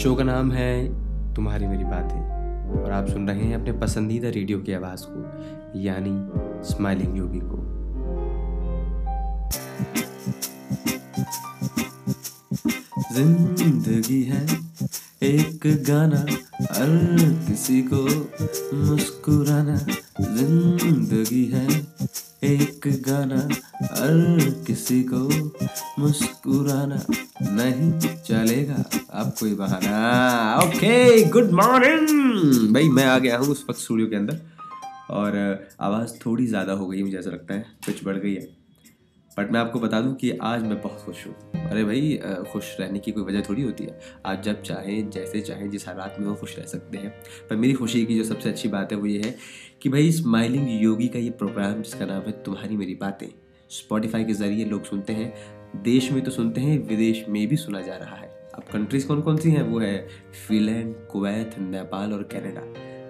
Show का नाम है तुम्हारी मेरी बातें और आप सुन रहे हैं अपने पसंदीदा रेडियो की आवाज़ को, यानी स्माइलिंग योगी को। जिंदगी है एक गाना, हर किसी को मुस्कुराना। जिंदगी है एक गाना, हर किसी को मुस्कुराना। नहीं चलेगा आप कोई बहाना। ओके, गुड मॉर्निंग भाई। मैं आ गया हूँ उस वक्त स्टूडियो के अंदर और आवाज़ थोड़ी ज़्यादा हो गई, मुझे ऐसा लगता है पिच बढ़ गई है। बट मैं आपको बता दूं कि आज मैं बहुत खुश हूँ। अरे भाई, खुश रहने की कोई वजह थोड़ी होती है। आप जब चाहें, जैसे चाहें, जिस हालात में वो खुश रह सकते हैं। पर मेरी खुशी की जो सबसे अच्छी बात है वो ये है कि भाई स्माइलिंग योगी का ये प्रोग्राम जिसका नाम है तुम्हारी मेरी बातें, स्पॉटिफाई के ज़रिए लोग सुनते हैं। देश में तो सुनते हैं, विदेश में भी सुना जा रहा है। अब कंट्रीज़ कौन कौन सी हैं, वो है फिनलैंड, कुवैत, नेपाल और कनाडा।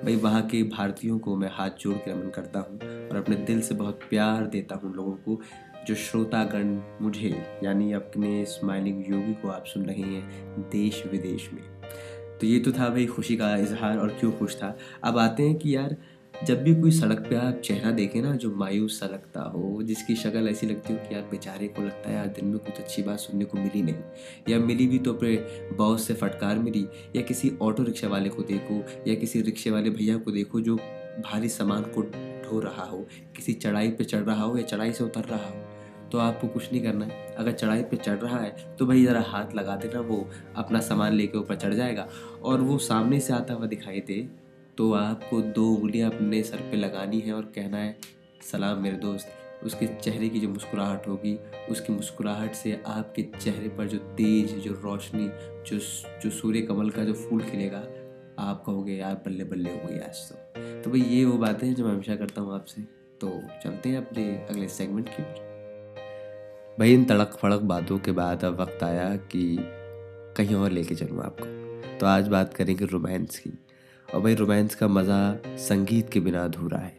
भाई वहाँ के भारतीयों को मैं हाथ जोड़ के नमन करता हूँ और अपने दिल से बहुत प्यार देता हूँ लोगों को जो श्रोतागण मुझे, यानी अपने स्माइलिंग योगी को आप सुन रहे हैं देश विदेश में। तो ये तो था भाई खुशी का इजहार, और क्यों खुश था। अब आते हैं कि यार जब भी कोई सड़क पे आप चेहरा देखें ना जो मायूस सा लगता हो, जिसकी शक्ल ऐसी लगती हो कि यार बेचारे को लगता है यार दिन में कुछ अच्छी बात सुनने को मिली नहीं, या मिली भी तो अपने बॉस से फटकार मिली, या किसी ऑटो रिक्शा वाले को देखो या किसी रिक्शे वाले भैया को देखो जो भारी सामान को ढो रहा हो, किसी चढ़ाई पे चढ़ रहा हो या चढ़ाई से उतर रहा हो, तो आपको कुछ नहीं करना है। अगर चढ़ाई पे चढ़ रहा है तो भाई ज़रा हाथ लगा देना, वो अपना सामान लेके ऊपर चढ़ जाएगा। और वो सामने से आता हुआ दिखाई दे तो आपको 2 उंगलियां अपने सर पे लगानी है और कहना है सलाम मेरे दोस्त। उसके चेहरे की जो मुस्कुराहट होगी, उसकी मुस्कुराहट से आपके चेहरे पर जो तेज, जो रोशनी, जो सूर्य कमल का जो फूल खिलेगा, आप कहोगे यार बल्ले बल्ले हो गई आज तो भाई ये वो बातें हैं जो मैं हमेशा करता हूँ आपसे। तो चलते हैं अपने अगले सेगमेंट की ओर। भाई इन तड़क फड़क बातों के बाद अब वक्त आया कि कहीं और लेके चलूँ आपको। तो आज बात करेंगे रोमांस की, और भाई रोमांस का मज़ा संगीत के बिना अधूरा है।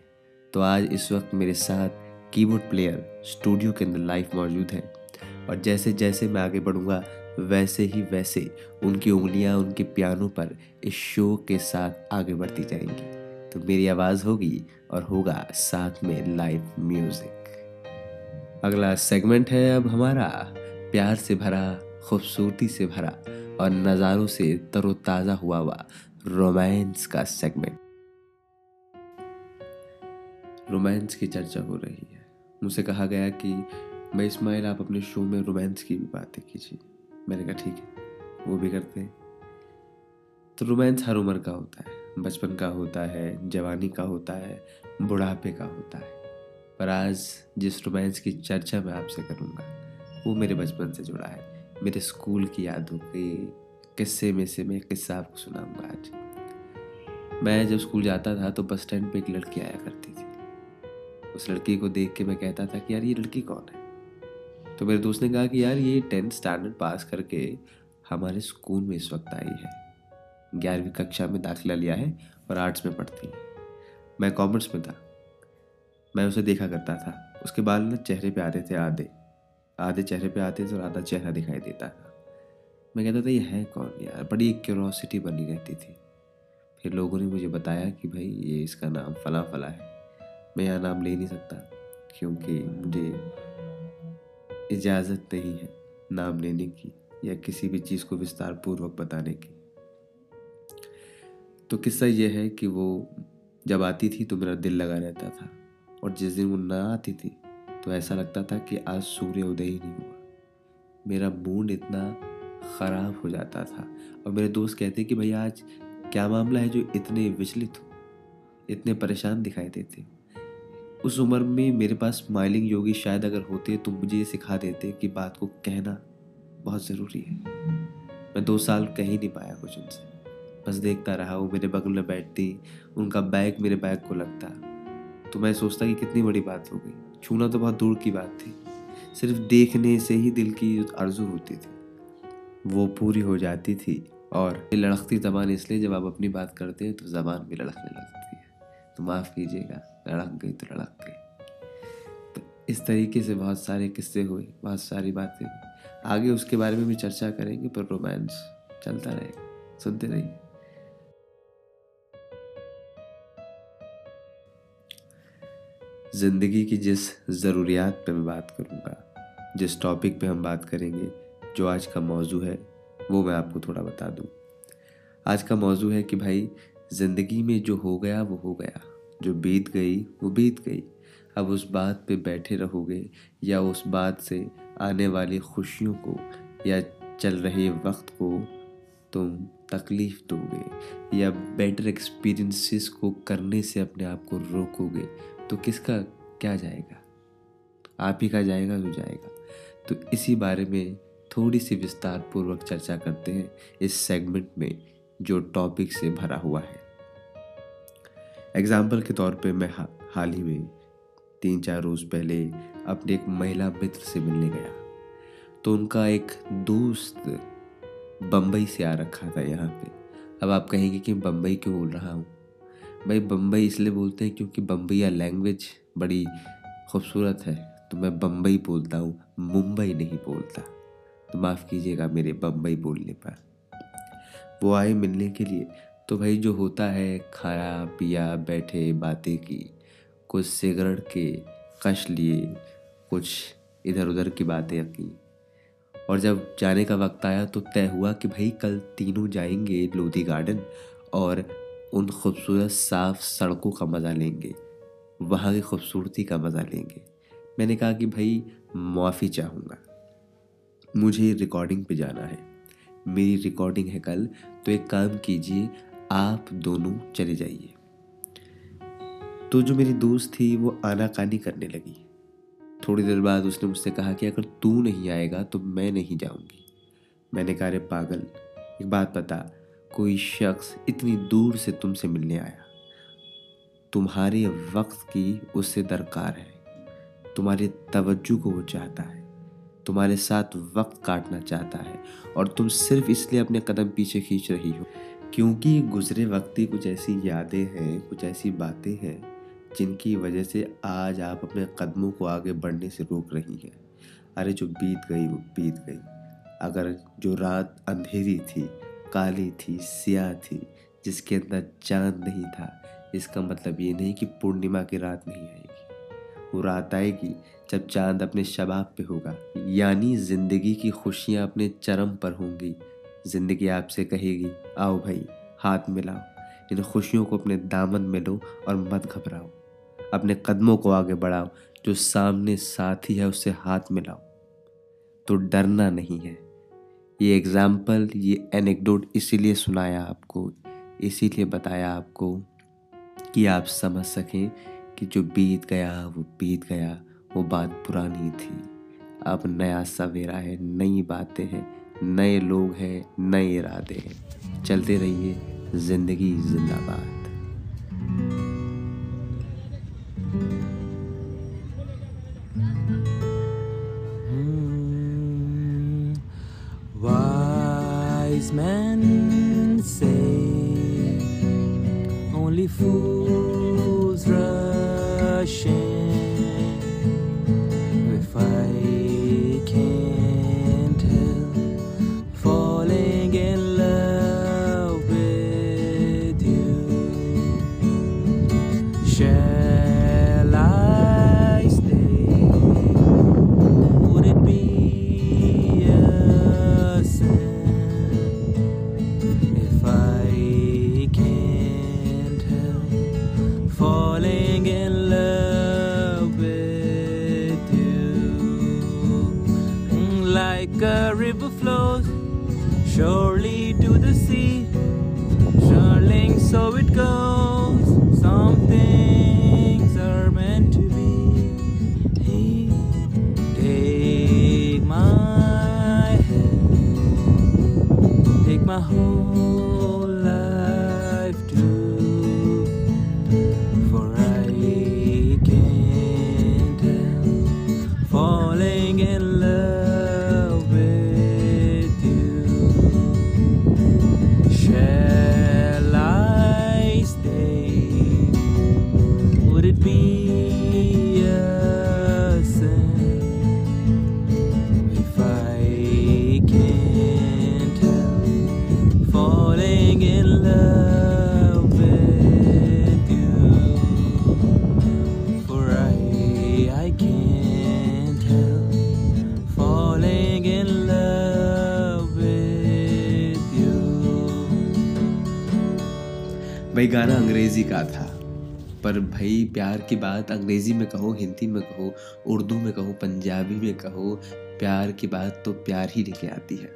तो आज इस वक्त मेरे साथ कीबोर्ड प्लेयर स्टूडियो के अंदर लाइव मौजूद हैं, और जैसे जैसे मैं आगे बढ़ूँगा वैसे ही वैसे उनकी उंगलियां उनके पियानो पर इस शो के साथ आगे बढ़ती जाएंगी। तो मेरी आवाज़ होगी और होगा साथ में लाइव म्यूज़िक। अगला सेगमेंट है अब हमारा प्यार से भरा, खूबसूरती से भरा और नज़ारों से तरोताज़ा हुआ हुआ रोमांस का सेगमेंट। रोमांस की चर्चा हो रही है, मुझसे कहा गया कि भाई इस्माइल आप अपने शो में रोमांस की भी बातें कीजिए। मैंने कहा ठीक है, वो भी करते हैं। तो रोमांस हर उम्र का होता है, बचपन का होता है, जवानी का होता है, बुढ़ापे का होता है। पर आज जिस रोमांस की चर्चा मैं आपसे करूँगा वो मेरे बचपन से जुड़ा है, मेरे स्कूल की यादों के किस्से में से मैं किस्सा आपको सुनाऊँगा आज। मैं जब स्कूल जाता था तो बस स्टैंड पे एक लड़की आया करती थी। उस लड़की को देख के मैं कहता था कि यार ये लड़की कौन है। तो मेरे दोस्त ने कहा कि यार ये 10th स्टैंडर्ड पास करके हमारे स्कूल में इस वक्त आई है, 11वीं कक्षा में दाखिला लिया है और आर्ट्स में पढ़ती है। मैं कॉमर्स में था, मैं उसे देखा करता था। उसके बाल ना चेहरे पे आते थे, आधे चेहरे पे आते थे और आधा चेहरा दिखाई देता था। मैं कहता था ये है कौन यार, बड़ी क्यूरोसिटी बनी रहती थी। फिर लोगों ने मुझे बताया कि भाई ये इसका नाम फला फला है। मैं यहाँ नाम ले नहीं सकता क्योंकि मुझे इजाज़त नहीं है नाम लेने की या किसी भी चीज़ को विस्तार पूर्वक बताने की। तो किस्सा ये है कि वो जब आती थी तो मेरा दिल लगा रहता था, और जिस दिन वो ना आती थी तो ऐसा लगता था कि आज सूर्योदय ही नहीं हुआ। मेरा मूड इतना ख़राब हो जाता था, और मेरे दोस्त कहते कि भाई आज क्या मामला है जो इतने विचलित हो, इतने परेशान दिखाई देते हो। उस उम्र में मेरे पास स्माइलिंग योगी शायद अगर होते तो मुझे ये सिखा देते कि बात को कहना बहुत ज़रूरी है। मैं 2 साल कह ही नहीं पाया कुछ उनसे, बस देखता रहा। वो मेरे बगल में बैठती, उनका बैग मेरे बैग को लगता, तो मैं सोचता कि कितनी बड़ी बात हो गई। छूना तो बहुत दूर की बात थी, सिर्फ देखने से ही दिल की आरज़ू होती थी वो पूरी हो जाती थी। और लड़खती ज़बान, इसलिए जब आप अपनी बात करते हैं तो ज़बान भी लड़खने लगती है। तो माफ़ कीजिएगा, लड़क गई तो लड़क गई। तो इस तरीके से बहुत सारे किस्से हुए, बहुत सारी बातें हुई। आगे उसके बारे में भी चर्चा करेंगे, पर रोमांस चलता रहेगा। सुनते रहिए। ज़िंदगी की जिस ज़रूरियात पे मैं बात करूँगा, जिस टॉपिक पे हम बात करेंगे, जो आज का मौजू है, वो मैं आपको थोड़ा बता दूँ। आज का मौजू है कि भाई ज़िंदगी में जो हो गया वो हो गया, जो बीत गई वो बीत गई। अब उस बात पे बैठे रहोगे या उस बात से आने वाली खुशियों को या चल रहे वक्त को तुम तकलीफ़ दोगे या बेटर एक्सपीरियंसेस को करने से अपने आप को रोकोगे तो किसका क्या जाएगा? आप ही का जाएगा तो जाएगा। तो इसी बारे में थोड़ी सी विस्तार पूर्वक चर्चा करते हैं इस सेगमेंट में, जो टॉपिक से भरा हुआ है। एग्जाम्पल के तौर पे मैं हाल ही में 3-4 रोज़ पहले अपने एक महिला मित्र से मिलने गया, तो उनका एक दोस्त बम्बई से आ रखा था यहाँ पे। अब आप कहेंगे कि बम्बई क्यों बोल रहा हूँ? भाई बम्बई इसलिए बोलते हैं क्योंकि बम्बईया लैंग्वेज बड़ी खूबसूरत है, तो मैं बम्बई बोलता हूँ, मुंबई नहीं बोलता। तो माफ़ कीजिएगा मेरे बम्बई बोलने पर। वो आए मिलने के लिए, तो भाई जो होता है, खाया पिया, बैठे, बातें की, कुछ सिगरेट के कश लिए, कुछ इधर उधर की बातें की। और जब जाने का वक्त आया तो तय हुआ कि भाई कल तीनों जाएंगे लोधी गार्डन और उन खूबसूरत साफ सड़कों का मज़ा लेंगे, वहाँ की खूबसूरती का मज़ा लेंगे। मैंने कहा कि भाई माफ़ी चाहूँगा, मुझे रिकॉर्डिंग पे जाना है, मेरी रिकॉर्डिंग है कल, तो एक काम कीजिए आप दोनों चले जाइए। तो जो मेरी दोस्त थी वो आनाकानी करने लगी। थोड़ी देर बाद उसने मुझसे कहा कि अगर तू नहीं आएगा तो मैं नहीं जाऊंगी। मैंने कहा अरे पागल, एक बात बता, कोई शख्स इतनी दूर से तुमसे मिलने आया, तुम्हारे वक्त की उससे दरकार है, तुम्हारी तवज्जो को वो चाहता है, तुम्हारे साथ वक्त काटना चाहता है, और तुम सिर्फ इसलिए अपने कदम पीछे खींच रही हो क्योंकि गुजरे वक्त की कुछ ऐसी यादें हैं, कुछ ऐसी बातें हैं जिनकी वजह से आज आप अपने कदमों को आगे बढ़ने से रोक रही हैं। अरे जो बीत गई वो बीत गई। अगर जो रात अंधेरी थी, काली थी, सियाह थी, जिसके अंदर चांद नहीं था, इसका मतलब ये नहीं कि पूर्णिमा की रात नहीं आएगी। वो रात आएगी जब चांद अपने शबाब पे होगा, यानी ज़िंदगी की खुशियाँ अपने चरम पर होंगी। ज़िंदगी आपसे कहेगी आओ भाई, हाथ मिलाओ, इन खुशियों को अपने दामन में लो और मत घबराओ, अपने कदमों को आगे बढ़ाओ, जो सामने साथी है उससे हाथ मिलाओ, तो डरना नहीं है। ये एग्ज़ाम्पल, ये एनेक्डोट इसीलिए सुनाया आपको, इसीलिए बताया आपको कि आप समझ सकें कि जो बीत गया वो बीत गया, वो बात पुरानी थी, अब नया सवेरा है, नई बातें हैं, नए लोग हैं, नए इरादे हैं। चलते रहिए, ज़िंदगी जिंदाबाद। Wise men say only fools rush in. If I can surely to the sea, surely so it goes, some things are meant to be. Hey, take my hand, take my whole life too, for I can't help falling in love. Falling भाई गाना अंग्रेजी का था, पर भाई प्यार की बात अंग्रेजी में कहो, हिंदी में कहो, उर्दू में कहो, पंजाबी में कहो, प्यार की बात तो प्यार ही लेके आती है।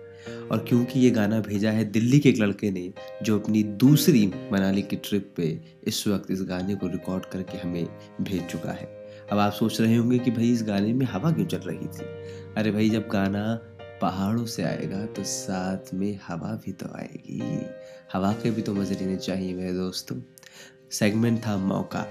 और क्योंकि ये गाना भेजा है दिल्ली के एक लड़के ने, जो अपनी दूसरी मनाली की ट्रिप पे इस वक्त इस गाने को रिकॉर्ड करके हमें भेज चुका है। अब आप सोच रहे होंगे कि भाई इस गाने में हवा क्यों चल रही थी। अरे भाई, जब गाना पहाड़ों से आएगा तो साथ में हवा भी तो आएगी, हवा के भी तो मज़े लेने चाहिए मेरे दोस्तों। सेगमेंट था मौका,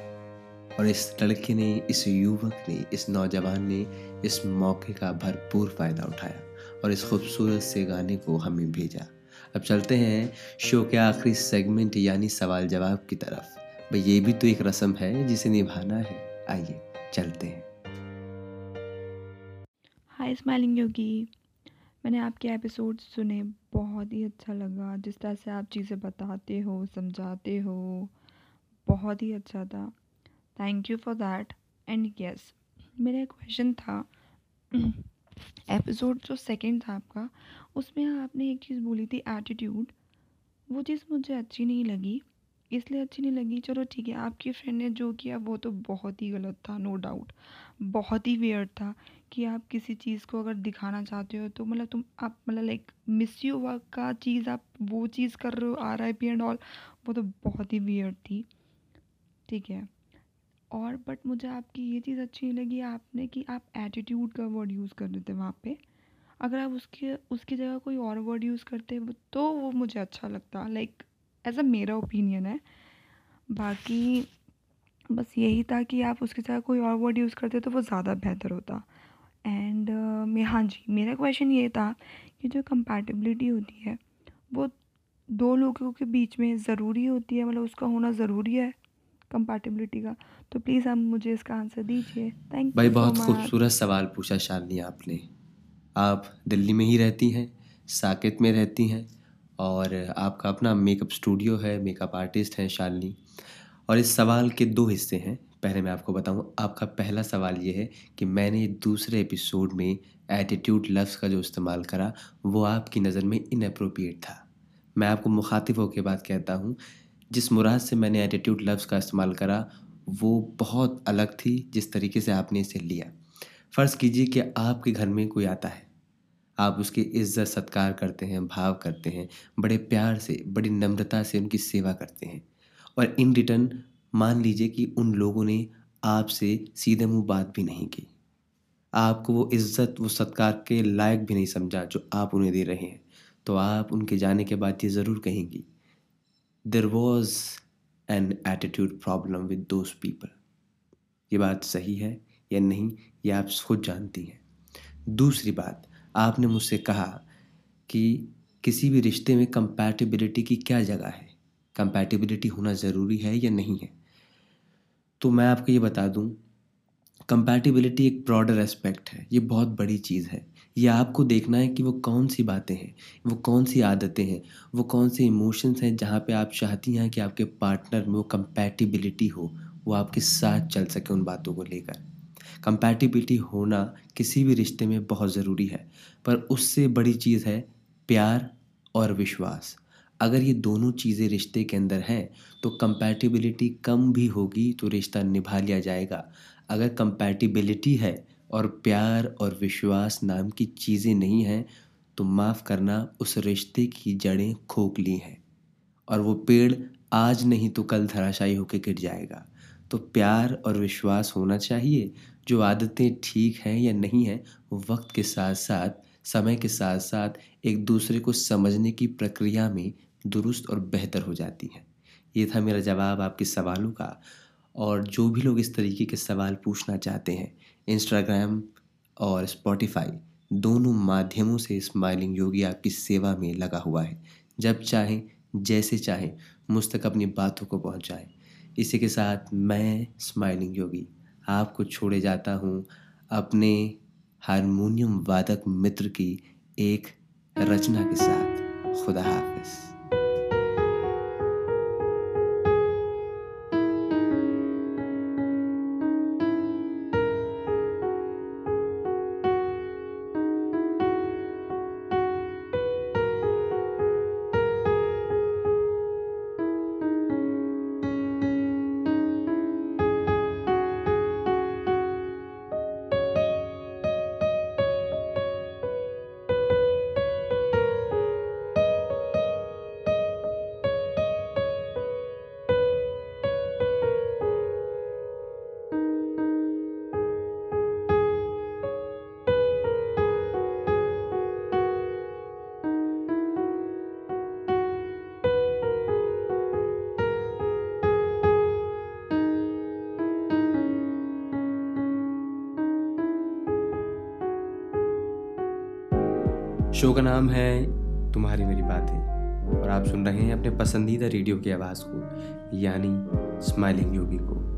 और इस लड़के ने, इस युवक ने, इस नौजवान ने इस मौके का भरपूर फ़ायदा उठाया और इस खूबसूरत से गाने को हमें भेजा। अब चलते हैं शो के आखिरी सेगमेंट यानी सवाल जवाब की तरफ। भाई ये भी तो एक रस्म है जिसे निभाना है, आइए चलते हैं। हाय स्माइलिंग योगी, मैंने आपके एपिसोड सुने, बहुत ही अच्छा लगा। जिस तरह से आप चीज़ें बताते हो, समझाते हो, बहुत ही अच्छा था। Thank you for that. And yes, मेरा एक क्वेश्चन था, एपिसोड जो सेकंड था आपका, उसमें आपने एक चीज़ बोली थी, एटीट्यूड। वो चीज़ मुझे अच्छी नहीं लगी, इसलिए अच्छी नहीं लगी। चलो ठीक है, आपकी फ्रेंड ने जो किया वो तो बहुत ही गलत था, नो डाउट, बहुत ही वियर्ड था कि आप किसी चीज़ को अगर दिखाना चाहते हो तो मतलब आप मिसयू वर्क का चीज़, आप वो चीज़ कर रहे हो, RIP एंड ऑल, वो तो बहुत ही वियर्ड थी, ठीक है। और बट मुझे आपकी ये चीज़ अच्छी नहीं लगी आपने कि आप एटीट्यूड का वर्ड यूज़ कर रहे थे वहाँ पे। अगर आप उसकी जगह कोई और वर्ड यूज़ करते तो वो मुझे अच्छा लगता, लाइक ऐसा मेरा ओपिनियन है। बाकी बस यही था कि आप उसकी जगह कोई और वर्ड यूज़ करते तो वो ज़्यादा बेहतर होता। एंड हाँ जी, मेरा क्वेश्चन ये था कि जो कंपैटिबिलिटी होती है वो दो लोगों के बीच में ज़रूरी होती है, मतलब उसका होना ज़रूरी है कंपैटिबिलिटी का। तो प्लीज़ आप मुझे इसका आंसर दीजिए, थैंक यू। भाई बहुत खूबसूरत सवाल पूछा शालिनी आपने। आप दिल्ली में ही रहती हैं, साकेत में रहती हैं, और आपका अपना मेकअप स्टूडियो है, मेकअप आर्टिस्ट हैं शालिनी। और इस सवाल के दो हिस्से हैं। पहले मैं आपको बताऊं, आपका पहला सवाल ये है कि मैंने दूसरे एपिसोड में एटीट्यूड लफ्ज़ का जो इस्तेमाल करा वो आपकी नज़र में इनअप्रोप्रिएट था। मैं आपको मुखातिब होकर बात कहता हूं, जिस मुराद से मैंने एटीट्यूड लफ्ज़ का इस्तेमाल करा वो बहुत अलग थी जिस तरीके से आपने इसे लिया। फ़र्ज़ कीजिए कि आपके घर में कोई आता है, आप उसकी इज्जत सत्कार करते हैं, भाव करते हैं, बड़े प्यार से, बड़ी नम्रता से उनकी सेवा करते हैं, और इन रिटर्न मान लीजिए कि उन लोगों ने आपसे सीधे मुंह बात भी नहीं की, आपको वो इज्जत, वो सत्कार के लायक भी नहीं समझा जो आप उन्हें दे रहे हैं, तो आप उनके जाने के बाद ये ज़रूर कहेंगी, there was an attitude problem with those people. ये बात सही है या नहीं ये आप खुद जानती हैं। दूसरी बात, आपने मुझसे कहा कि किसी भी रिश्ते में कंपैटिबिलिटी की क्या जगह है, कंपैटिबिलिटी होना ज़रूरी है या नहीं है। तो मैं आपको ये बता दूं, कंपैटिबिलिटी एक ब्रॉडर एस्पेक्ट है, ये बहुत बड़ी चीज़ है। ये आपको देखना है कि वो कौन सी बातें हैं, वो कौन सी आदतें हैं, वो कौन से इमोशंस हैं जहाँ पे आप चाहती हैं कि आपके पार्टनर में वो कंपैटिबिलिटी हो, वो आपके साथ चल सके उन बातों को लेकर। कंपैटिबिलिटी होना किसी भी रिश्ते में बहुत ज़रूरी है, पर उससे बड़ी चीज़ है प्यार और विश्वास। अगर ये दोनों चीज़ें रिश्ते के अंदर हैं तो कंपैटिबिलिटी कम भी होगी तो रिश्ता निभा लिया जाएगा। अगर कंपैटिबिलिटी है और प्यार और विश्वास नाम की चीज़ें नहीं हैं तो माफ़ करना, उस रिश्ते की जड़ें खोखली हैं और वो पेड़ आज नहीं तो कल धराशायी होकर गिर जाएगा। तो प्यार और विश्वास होना चाहिए। जो आदतें ठीक हैं या नहीं हैं वो वक्त के साथ साथ, समय के साथ साथ, एक दूसरे को समझने की प्रक्रिया में दुरुस्त और बेहतर हो जाती हैं। ये था मेरा जवाब आपके सवालों का। और जो भी लोग इस तरीके के सवाल पूछना चाहते हैं, इंस्टाग्राम और स्पॉटिफाई दोनों माध्यमों से स्माइलिंग योगी आपकी सेवा में लगा हुआ है। जब चाहें, जैसे चाहें, मुझ तक अपनी बातों को पहुँचाएँ। इसी के साथ मैं स्माइलिंग योगी आपको छोड़े जाता हूँ अपने हारमोनियम वादक मित्र की एक रचना के साथ। खुदा हाफिज़। शो का नाम है तुम्हारी मेरी बातें और आप सुन रहे हैं अपने पसंदीदा रेडियो की आवाज़ को, यानी स्माइलिंग योगी को।